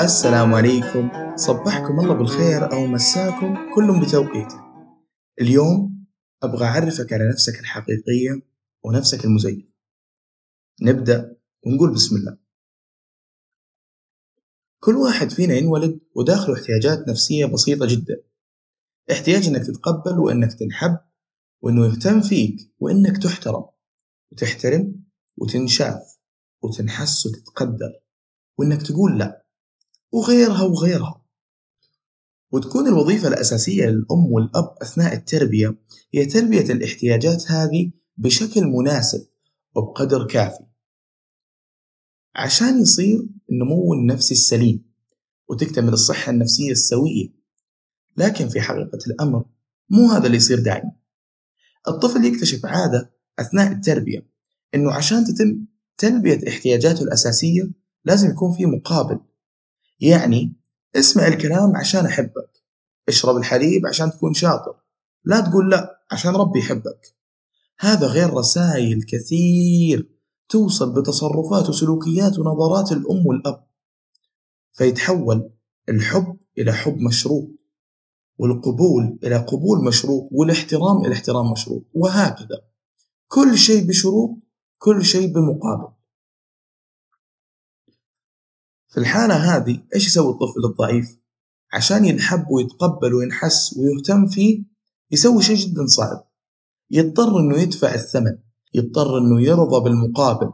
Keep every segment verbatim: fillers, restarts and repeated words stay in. السلام عليكم، صبحكم الله بالخير أو مساكم، كلهم بتوقيته. اليوم أبغى أعرفك على نفسك الحقيقية ونفسك المزيفة. نبدأ ونقول بسم الله. كل واحد فينا ينولد وداخله احتياجات نفسية بسيطة جدا، احتياج إنك تتقبل وإنك تنحب وإنه يهتم فيك وإنك تحترم وتحترم وتنشاف وتنحس وتتقدر وإنك تقول لأ وغيرها وغيرها. وتكون الوظيفة الأساسية للأم والأب أثناء التربية هي تلبية الاحتياجات هذه بشكل مناسب وبقدر كافي عشان يصير النمو النفسي السليم وتكتمل الصحة النفسية السوية. لكن في حقيقة الأمر مو هذا اللي يصير دائما. الطفل يكتشف عادة أثناء التربية إنه عشان تتم تلبية احتياجاته الأساسية لازم يكون في مقابل، يعني اسمع الكلام عشان أحبك، اشرب الحليب عشان تكون شاطر، لا تقول لا عشان ربي يحبك. هذا غير رسائل كثير توصل بتصرفات وسلوكيات ونظرات الأم والأب، فيتحول الحب إلى حب مشروط، والقبول إلى قبول مشروط، والاحترام إلى احترام مشروط، وهكذا كل شيء بشروط، كل شيء بمقابل. في الحالة هذه إيش يسوي الطفل الضعيف؟ عشان ينحب ويتقبل وينحس ويهتم فيه يسوي شيء جدا صعب، يضطر إنه يدفع الثمن، يضطر إنه يرضى بالمقابل،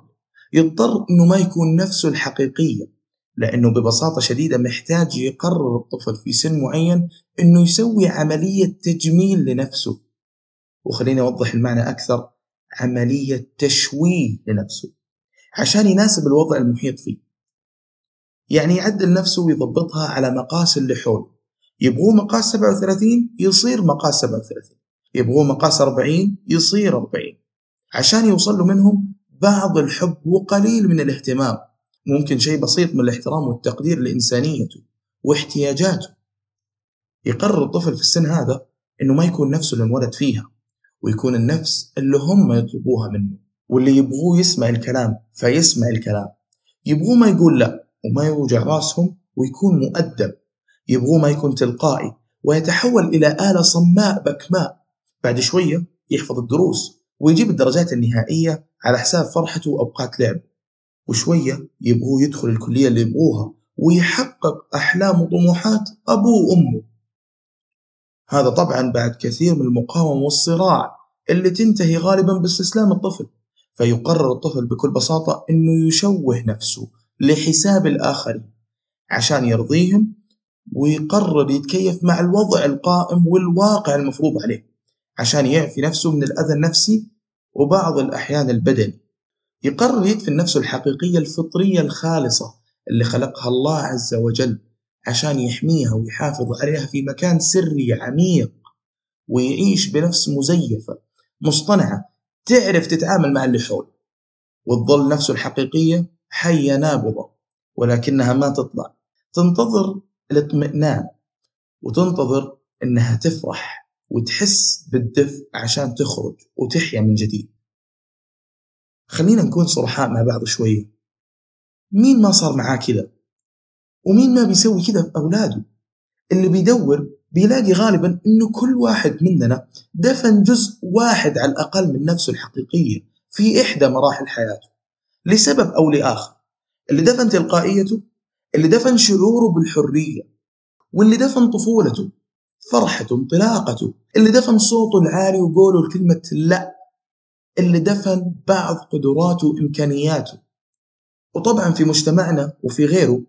يضطر إنه ما يكون نفسه الحقيقية، لأنه ببساطة شديدة محتاج يقرر الطفل في سن معين إنه يسوي عملية تجميل لنفسه، وخليني أوضح المعنى أكثر، عملية تشويه لنفسه عشان يناسب الوضع المحيط فيه. يعني يعدل نفسه ويضبطها على مقاس اللي حوله، يبغوه مقاس سبعة وثلاثين يصير مقاس سبعة وثلاثين، يبغوه مقاس أربعين يصير أربعين، عشان يوصل له منهم بعض الحب وقليل من الاهتمام، ممكن شيء بسيط من الاحترام والتقدير لإنسانيته واحتياجاته. يقرر الطفل في السن هذا إنه ما يكون نفسه اللي انولد فيها، ويكون النفس اللي هم يطلبوها منه، واللي يبغوه يسمع الكلام فيسمع الكلام، يبغوه ما يقول لأ وما يوجع راسهم ويكون مؤدب، يبغوه ما يكون تلقائي ويتحول إلى آلة صماء بكماء بعد شوية يحفظ الدروس ويجيب الدرجات النهائية على حساب فرحته وأوقات لعب، وشوية يبغوه يدخل الكلية اللي يبغوها ويحقق أحلام وطموحات أبوه وأمه. هذا طبعا بعد كثير من المقاومة والصراع اللي تنتهي غالبا باستسلام الطفل، فيقرر الطفل بكل بساطة أنه يشوه نفسه لحساب الآخرين عشان يرضيهم، ويقرر يتكيف مع الوضع القائم والواقع المفروض عليه عشان يعفي نفسه من الأذى النفسي وبعض الأحيان البدني. يقرر يدفن نفسه الحقيقية الفطرية الخالصة اللي خلقها الله عز وجل عشان يحميها ويحافظ عليها في مكان سري عميق، ويعيش بنفس مزيفة مصطنعة تعرف تتعامل مع اللي حوله، وتظل نفسه الحقيقية حية نابضة ولكنها ما تطلع، تنتظر الاطمئنان وتنتظر أنها تفرح وتحس بالدفء عشان تخرج وتحيا من جديد. خلينا نكون صرحاء مع بعض شوية، مين ما صار معاه كده؟ ومين ما بيسوي كده في أولاده؟ اللي بيدور بيلاقي غالبا أنه كل واحد مننا دفن جزء واحد على الأقل من نفسه الحقيقية في إحدى مراحل حياته لسبب أو لآخر. اللي دفن تلقائيته، اللي دفن شعوره بالحرية، واللي دفن طفولته، فرحته، انطلاقته، اللي دفن صوته العالي وقوله الكلمة لا، اللي دفن بعض قدراته وإمكانياته. وطبعا في مجتمعنا وفي غيره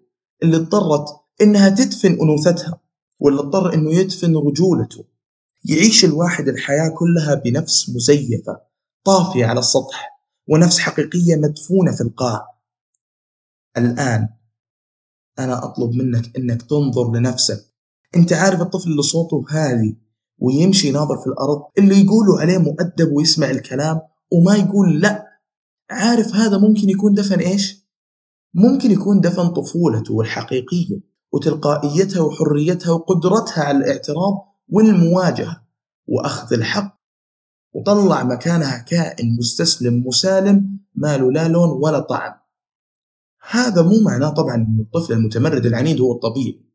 اللي اضطرت إنها تدفن أنوثتها، واللي اضطر إنه يدفن رجولته. يعيش الواحد الحياة كلها بنفس مزيفة طافية على السطح، ونفس حقيقية مدفونة في القاع. الآن أنا أطلب منك أنك تنظر لنفسك. أنت عارف الطفل اللي صوته هادي ويمشي ناظر في الأرض، اللي يقولوا عليه مؤدب ويسمع الكلام وما يقول لا، عارف هذا ممكن يكون دفن إيش؟ ممكن يكون دفن طفولته والحقيقية وتلقائيتها وحريتها وقدرتها على الاعتراض والمواجهة وأخذ الحق وطلع مكانها كائن مستسلم مسالم ماله لا لون ولا طعم. هذا مو معناه طبعا ان الطفل المتمرد العنيد هو الطبيعي.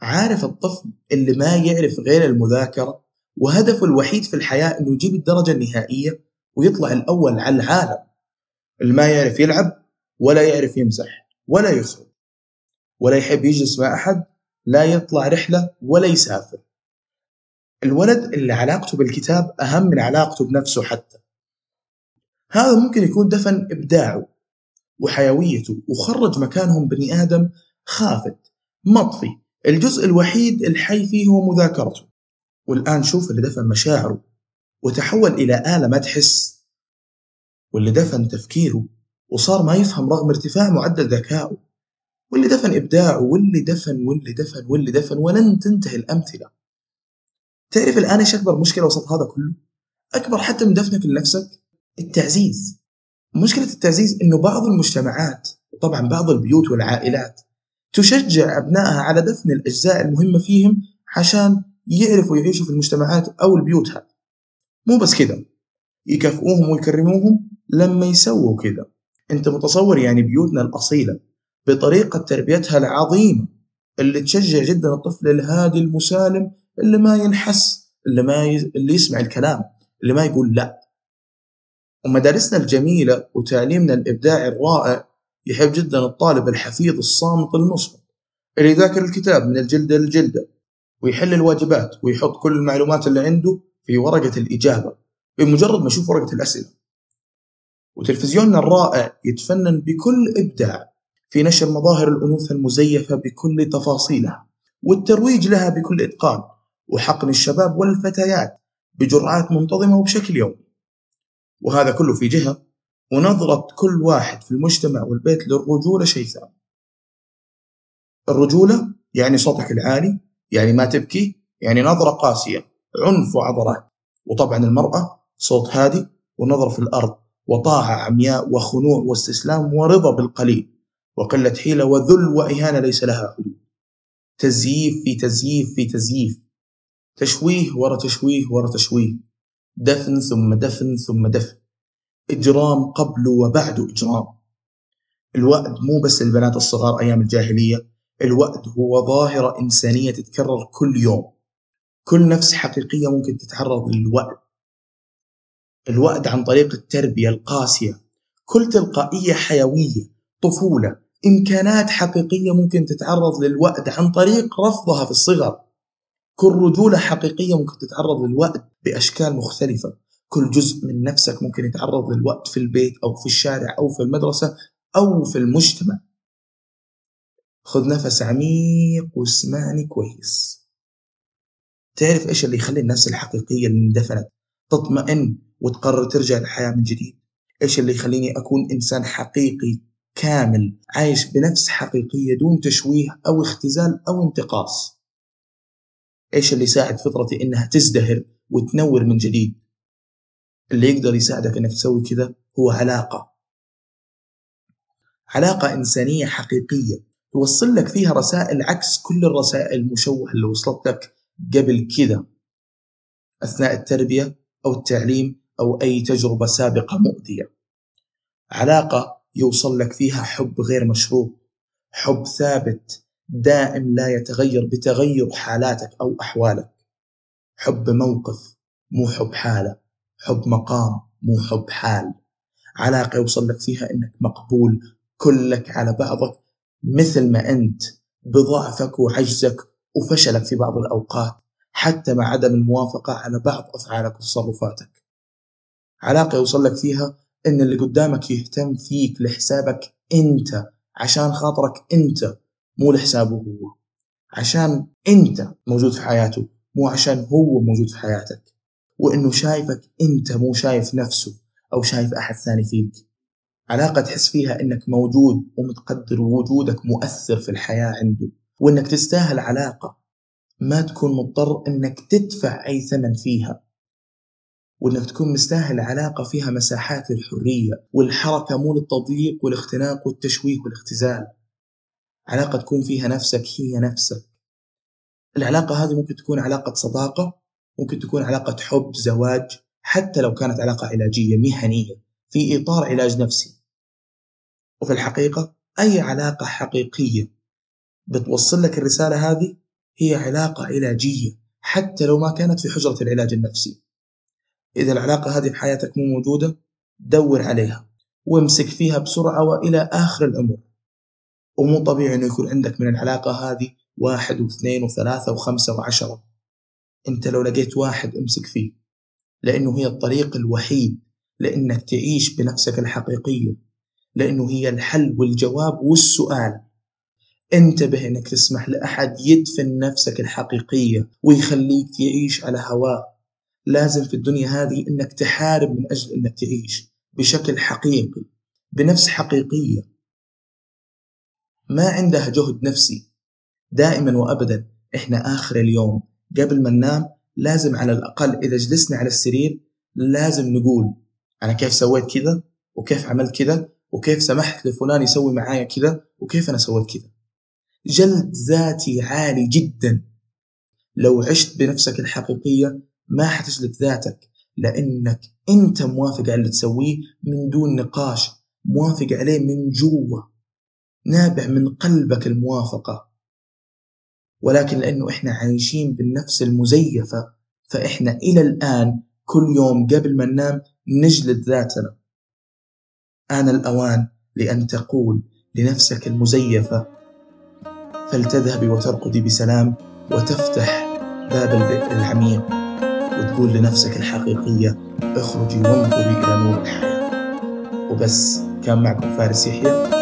عارف الطفل اللي ما يعرف غير المذاكرة وهدفه الوحيد في الحياة انه يجيب الدرجة النهائية ويطلع الاول على العالم، اللي ما يعرف يلعب ولا يعرف يمزح ولا يخرج ولا يحب يجلس مع احد، لا يطلع رحلة ولا يسافر. الولد اللي علاقته بالكتاب أهم من علاقته بنفسه حتى. هذا ممكن يكون دفن إبداعه وحيويته وخرج مكانهم بني آدم خافت مطفي، الجزء الوحيد الحي فيه هو مذاكرته. والآن شوف اللي دفن مشاعره وتحول إلى آلة ما تحس، واللي دفن تفكيره وصار ما يفهم رغم ارتفاع معدل ذكائه، واللي دفن إبداعه، واللي دفن واللي دفن واللي دفن، ولن تنتهي الأمثلة. تعرف الآن إيش أكبر مشكلة وسط هذا كله؟ أكبر حتى من دفنك لنفسك، التعزيز. مشكلة التعزيز إنه بعض المجتمعات وطبعا بعض البيوت والعائلات تشجع أبنائها على دفن الأجزاء المهمة فيهم عشان يعرفوا يعيشوا في المجتمعات أو البيوت هذه. مو بس كذا، يكافئوهم ويكرموهم لما يسووا كذا. أنت متصور يعني بيوتنا الأصيلة بطريقة تربيتها العظيمة اللي تشجع جدا الطفل الهادي المسالم اللي ما ينحس، اللي ما ي... اللي يسمع الكلام، اللي ما يقول لا. ومدارسنا الجميلة وتعليمنا الإبداعي الرائع يحب جدا الطالب الحفيظ الصامت المصمت اللي يذاكر الكتاب من الجلدة للجلدة ويحل الواجبات ويحط كل المعلومات اللي عنده في ورقة الإجابة بمجرد ما يشوف ورقة الأسئلة. وتلفزيوننا الرائع يتفنن بكل إبداع في نشر مظاهر الأنوثة المزيفة بكل تفاصيلها والترويج لها بكل إتقان، وحقن الشباب والفتيات بجرعات منتظمة وبشكل يومي. وهذا كله في جهة، ونظرة كل واحد في المجتمع والبيت للرجولة شيء ثاني. الرجولة يعني صوتك العالي، يعني ما تبكي، يعني نظرة قاسية، عنف وعبرات. وطبعا المرأة صوت هادي ونظرة في الأرض وطاعة عمياء وخنوع واستسلام ورضا بالقليل وقلة حيلة وذل وإهانة ليس لها حدود. تزييف في تزييف في تزييف، تشويه ورا تشويه ورا تشويه، دفن ثم دفن ثم دفن، إجرام قبله وبعده إجرام. الوأد مو بس البنات الصغار أيام الجاهلية، الوأد هو ظاهرة إنسانية تتكرر كل يوم. كل نفس حقيقية ممكن تتعرض للوأد. الوأد عن طريق التربية القاسية، كل تلقائية حيوية، طفولة، إمكانات حقيقية ممكن تتعرض للوأد عن طريق رفضها في الصغر. كل رجولة حقيقية ممكن تتعرض للوأد بأشكال مختلفة. كل جزء من نفسك ممكن يتعرض للوأد في البيت أو في الشارع أو في المدرسة أو في المجتمع. خذ نفس عميق واسمعني كويس. تعرف إيش اللي يخلي النفس الحقيقية اللي اندفنت تطمئن وتقرر ترجع للحياة من جديد؟ إيش اللي يخليني أكون إنسان حقيقي كامل عايش بنفس حقيقية دون تشويه أو اختزال أو انتقاص؟ إيش اللي يساعد فطرتي إنها تزدهر وتنور من جديد؟ اللي يقدر يساعدك إنك تسوي كذا هو علاقة علاقة إنسانية حقيقية توصل لك فيها رسائل عكس كل الرسائل المشوهة اللي وصلتك قبل كذا أثناء التربية أو التعليم أو أي تجربة سابقة مؤذية. علاقة يوصل لك فيها حب غير مشروط، حب ثابت دائم لا يتغير بتغير حالاتك أو أحوالك. حب موقف مو حب حالة، حب مقام مو حب حال. علاقة يوصل لك فيها إنك مقبول كلك على بعضك مثل ما أنت بضعفك وعجزك وفشلك في بعض الأوقات حتى مع عدم الموافقة على بعض أفعالك وتصرفاتك. علاقة يوصل لك فيها إن اللي قدامك يهتم فيك لحسابك أنت، عشان خاطرك أنت، مو لحسابه هو، عشان أنت موجود في حياته مو عشان هو موجود في حياتك، وإنه شايفك أنت مو شايف نفسه أو شايف أحد ثاني فيك. علاقة تحس فيها إنك موجود ومتقدر ووجودك مؤثر في الحياة عنده وإنك تستاهل علاقة، ما تكون مضطر إنك تدفع أي ثمن فيها، وإنك تكون مستاهل علاقة فيها مساحات للحرية والحركة مو للتضييق والاختناق والتشويه والاختزال. علاقة تكون فيها نفسك هي نفسك. العلاقة هذه ممكن تكون علاقة صداقة، ممكن تكون علاقة حب، زواج، حتى لو كانت علاقة علاجية مهنية في إطار علاج نفسي. وفي الحقيقة أي علاقة حقيقية بتوصل لك الرسالة هذه هي علاقة علاجية حتى لو ما كانت في حجرة العلاج النفسي. إذا العلاقة هذه في حياتك مو موجودة، دور عليها وامسك فيها بسرعة وإلى آخر الأمور. ومو طبيعي أنه يكون عندك من العلاقة هذه واحد واثنين وثلاثة وخمسة وعشرة. أنت لو لقيت واحد امسك فيه، لأنه هي الطريق الوحيد لأنك تعيش بنفسك الحقيقية، لأنه هي الحل والجواب والسؤال. انتبه أنك تسمح لأحد يدفن نفسك الحقيقية ويخليك تعيش على هواء. لازم في الدنيا هذه أنك تحارب من أجل أنك تعيش بشكل حقيقي بنفس حقيقية ما عندها جهد نفسي. دائما وأبدا إحنا آخر اليوم قبل ما ننام لازم على الأقل إذا جلسنا على السرير لازم نقول أنا كيف سويت كذا، وكيف عملت كذا، وكيف سمحت لفلان يسوي معايا كذا، وكيف أنا سويت كذا. جلد ذاتي عالي جدا. لو عشت بنفسك الحقيقية ما حتجلد ذاتك، لأنك أنت موافق على اللي تسويه من دون نقاش، موافق عليه من جوا، نابع من قلبك الموافقة. ولكن لأنه إحنا عايشين بالنفس المزيفة، فإحنا إلى الآن كل يوم قبل ما ننام نجلد ذاتنا. آن الأوان لأن تقول لنفسك المزيفة فلتذهبي وترقدي بسلام وتفتح باب البئر العميق وتقول لنفسك الحقيقية اخرجي وانظري إلى نور الحياة. وبس، كان معكم فارس يحيى.